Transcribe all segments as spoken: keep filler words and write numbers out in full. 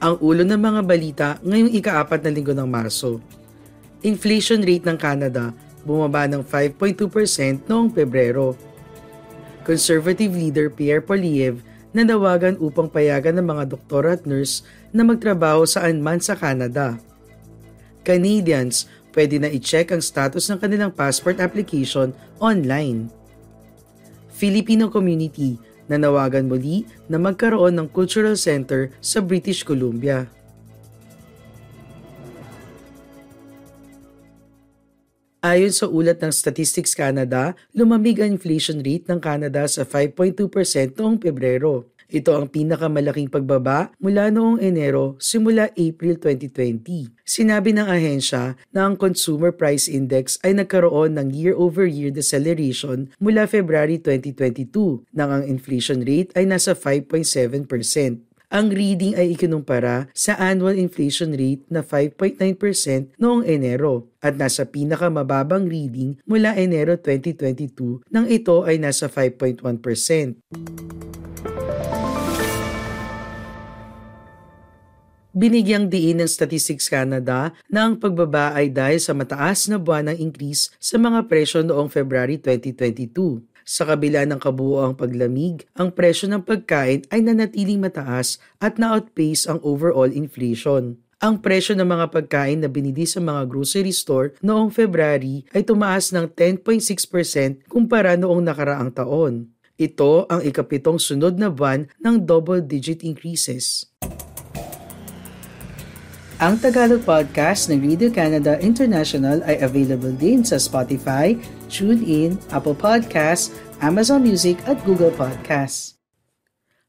Ang ulo ng mga balita ngayong ikaapat na linggo ng Marso. Inflation rate ng Canada bumaba ng five point two percent noong Pebrero. Conservative leader Pierre Poilievre nanawagan upang payagan ng mga doktor at nurse na magtrabaho saan man sa Canada. Canadians pwede na i-check ang status ng kanilang passport application online. Filipino community nanawagan muli na magkaroon ng cultural center sa British Columbia. Ayon sa ulat ng Statistics Canada, lumamig ang inflation rate ng Canada sa five point two percent noong Pebrero. Ito ang pinakamalaking pagbaba mula noong Enero simula April twenty twenty. Sinabi ng ahensya na ang Consumer Price Index ay nagkaroon ng year-over-year deceleration mula February twenty twenty-two nang ang inflation rate ay nasa five point seven percent. Ang reading ay ikinumpara sa annual inflation rate na five point nine percent noong Enero at nasa pinakamababang reading mula Enero twenty twenty-two nang ito ay nasa five point one percent. Binigyang diin ng Statistics Canada na ang pagbaba ay dahil sa mataas na buwanang increase sa mga presyo noong February twenty twenty-two. Sa kabila ng kabuoang paglamig, ang presyo ng pagkain ay nanatiling mataas at na-outpace ang overall inflation. Ang presyo ng mga pagkain na binili sa mga grocery store noong February ay tumaas ng ten point six percent kumpara noong nakaraang taon. Ito ang ikapitong sunod na buwan ng double-digit increases. Ang Tagalog Podcast ng Radio Canada International ay available din sa Spotify, TuneIn, Apple Podcasts, Amazon Music at Google Podcasts.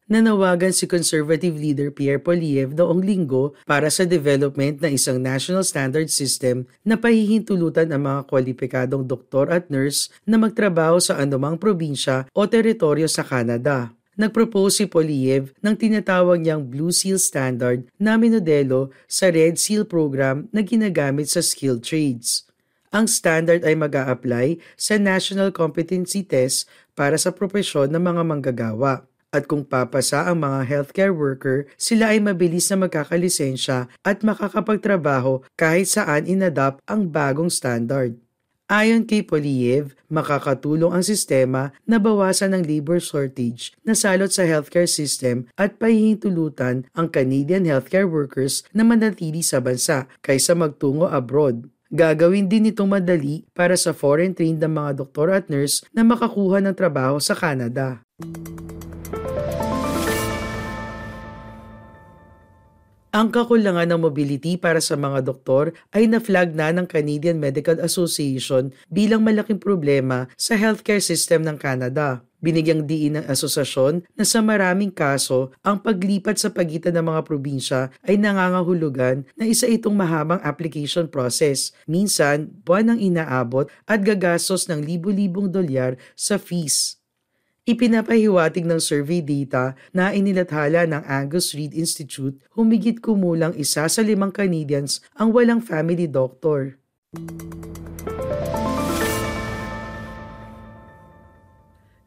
Nanawagan si Conservative leader Pierre Poilievre noong linggo para sa development na isang national standard system na pahihintulutan ang mga kwalipikadong doktor at nurse na magtrabaho sa anumang probinsya o teritoryo sa Canada. Nagpropose si Poilievre ng tinatawag niyang Blue Seal Standard na minodelo sa Red Seal Program na ginagamit sa skilled trades. Ang standard ay mag-a-apply sa National Competency Test para sa propesyon ng mga manggagawa. At kung papasa ang mga healthcare worker, sila ay mabilis na magkakalisensya at makakapagtrabaho kahit saan inadapt ang bagong standard. Ayon kay Poilievre, makakatulong ang sistema na bawasan ng labor shortage na salot sa healthcare system at pahihintulutan ang Canadian healthcare workers na manatili sa bansa kaysa magtungo abroad. Gagawin din itong madali para sa foreign-trained na mga doktor at nurse na makakuha ng trabaho sa Canada. Ang kakulangan ng mobility para sa mga doktor ay na-flag na ng Canadian Medical Association bilang malaking problema sa healthcare system ng Canada. Binigyang diin ng asosasyon na sa maraming kaso, ang paglipat sa pagitan ng mga probinsya ay nangangahulugan na isa itong mahabang application process. Minsan, buwan ang inaabot at gagastos ng libu-libong dolyar sa fees. Ipinapahiwatig ng survey data na inilathala ng Angus Reid Institute, humigit kumulang isa sa limang Canadians ang walang family doctor.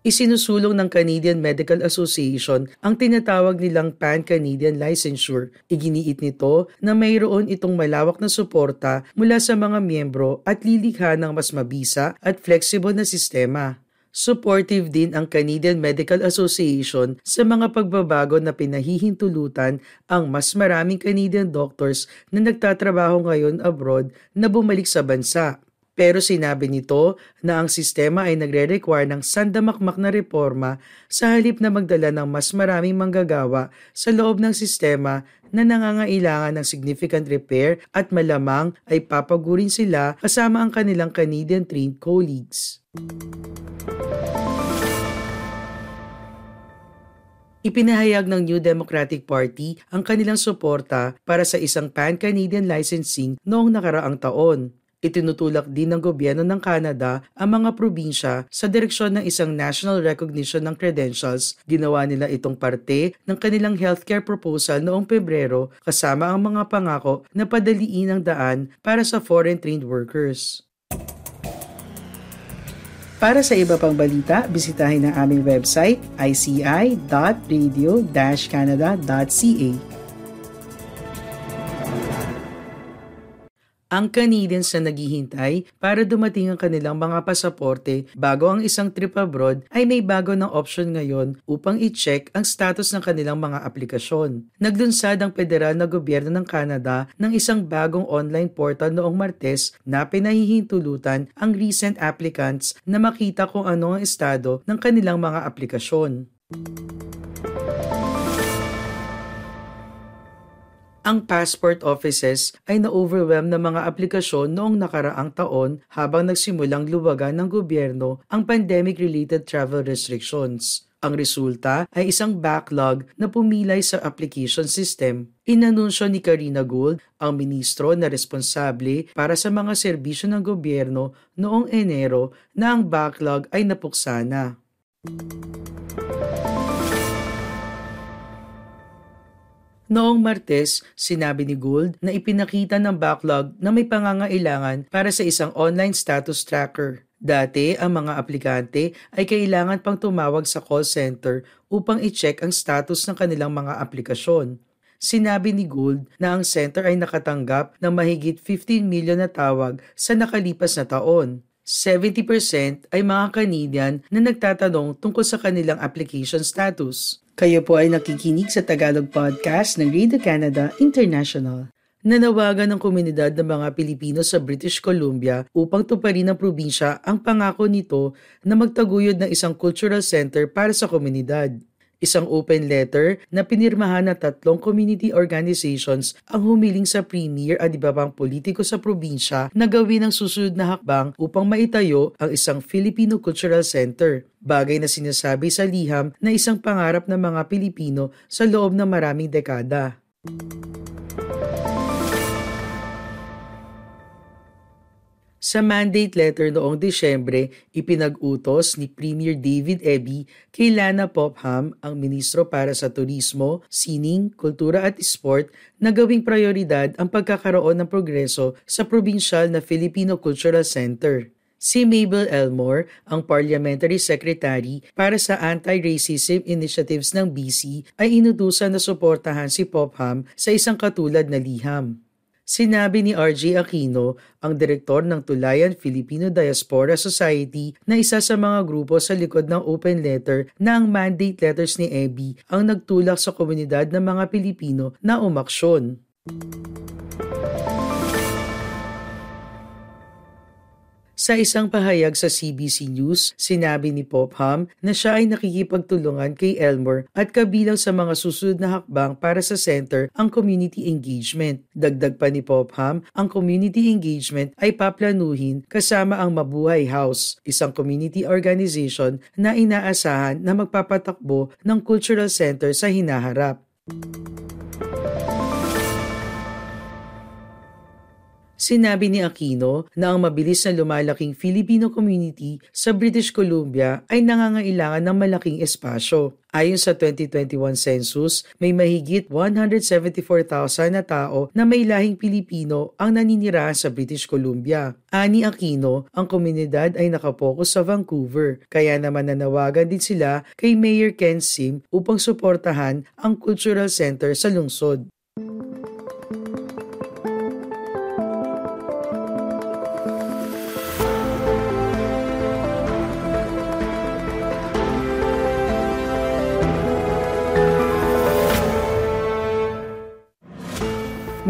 Isinusulong ng Canadian Medical Association ang tinatawag nilang Pan-Canadian Licensure. Iginiit nito na mayroon itong malawak na suporta mula sa mga miyembro at lilikha ng mas mabisa at flexible na sistema. Supportive din ang Canadian Medical Association sa mga pagbabago na pinahihintulutan ang mas maraming Canadian doctors na nagtatrabaho ngayon abroad na bumalik sa bansa. Pero sinabi nito na ang sistema ay nagre-require ng sandamakmak na reforma sa halip na magdala ng mas maraming manggagawa sa loob ng sistema na nangangailangan ng significant repair at malamang ay papagurin sila kasama ang kanilang Canadian-trained colleagues. Ipinahayag ng New Democratic Party ang kanilang suporta para sa isang pan-Canadian licensing noong nakaraang taon. Itinutulak din ng gobyerno ng Canada ang mga probinsya sa direksyon ng isang national recognition ng credentials. Ginawa nila itong parte ng kanilang healthcare proposal noong Pebrero kasama ang mga pangako na padaliin ang daan para sa foreign-trained workers. Para sa iba pang balita, bisitahin ang aming website i c i dot radio dash canada dot c a. Ang Canadians na naghihintay para dumating ang kanilang mga pasaporte bago ang isang trip abroad ay may bago ng option ngayon upang i-check ang status ng kanilang mga aplikasyon. Naglunsad ang federal na gobyerno ng Canada ng isang bagong online portal noong Martes na pinahihintulutan ang recent applicants na makita kung ano ang estado ng kanilang mga aplikasyon. Ang passport offices ay na-overwhelm ng mga aplikasyon noong nakaraang taon habang nagsimulang luwagan ng gobyerno ang pandemic-related travel restrictions. Ang resulta ay isang backlog na pumilay sa application system. Inanunsyo ni Karina Gould, ang ministro na responsable para sa mga serbisyo ng gobyerno noong Enero, na ang backlog ay napuksa na. Noong Martes, sinabi ni Gould na ipinakita ng backlog na may pangangailangan para sa isang online status tracker. Dati, ang mga aplikante ay kailangan pang tumawag sa call center upang i-check ang status ng kanilang mga aplikasyon. Sinabi ni Gould na ang center ay nakatanggap ng mahigit fifteen milyon na tawag sa nakalipas na taon. seventy percent ay mga Canadian na nagtatanong tungkol sa kanilang application status. Kayo po ay nakikinig sa Tagalog Podcast ng Radio Canada International. Nanawagan ng komunidad ng mga Pilipino sa British Columbia upang tuparin ng probinsya ang pangako nito na magtaguyod ng isang cultural center para sa komunidad. Isang open letter na pinirmahan na tatlong community organizations ang humiling sa premier at iba pang politiko sa probinsya na gawin ang susunod na hakbang upang maitayo ang isang Filipino Cultural Center. Bagay na sinasabi sa liham na isang pangarap ng mga Pilipino sa loob ng maraming dekada. Sa mandate letter noong Disyembre, ipinag-utos ni Premier David Eby kay Lana Popham, ang ministro para sa turismo, sining, kultura at sport, na gawing prioridad ang pagkakaroon ng progreso sa probinsyal na Filipino Cultural Center. Si Mabel Elmore, ang Parliamentary Secretary para sa Anti-Racism Initiatives ng B C, ay inutusan na suportahan si Popham sa isang katulad na liham. Sinabi ni R J Aquino, ang direktor ng Tulayan Filipino Diaspora Society, na isa sa mga grupo sa likod ng open letter, na ang mandate letters ni Eby ang nagtulak sa komunidad ng mga Pilipino na umaksyon. Sa isang pahayag sa C B C News, sinabi ni Popham na siya ay nakikipagtulungan kay Elmore at kabilang sa mga susunod na hakbang para sa center ang community engagement. Dagdag pa ni Popham, ang community engagement ay paplanuhin kasama ang Mabuhay House, isang community organization na inaasahan na magpapatakbo ng cultural center sa hinaharap. Sinabi ni Aquino na ang mabilis na lumalaking Filipino community sa British Columbia ay nangangailangan ng malaking espasyo. Ayon sa twenty twenty-one census, may mahigit one hundred seventy-four thousand na tao na may lahing Pilipino ang naninirahan sa British Columbia. Ani Aquino, ang komunidad ay nakapokus sa Vancouver, kaya naman nanawagan din sila kay Mayor Ken Sim upang suportahan ang cultural center sa lungsod.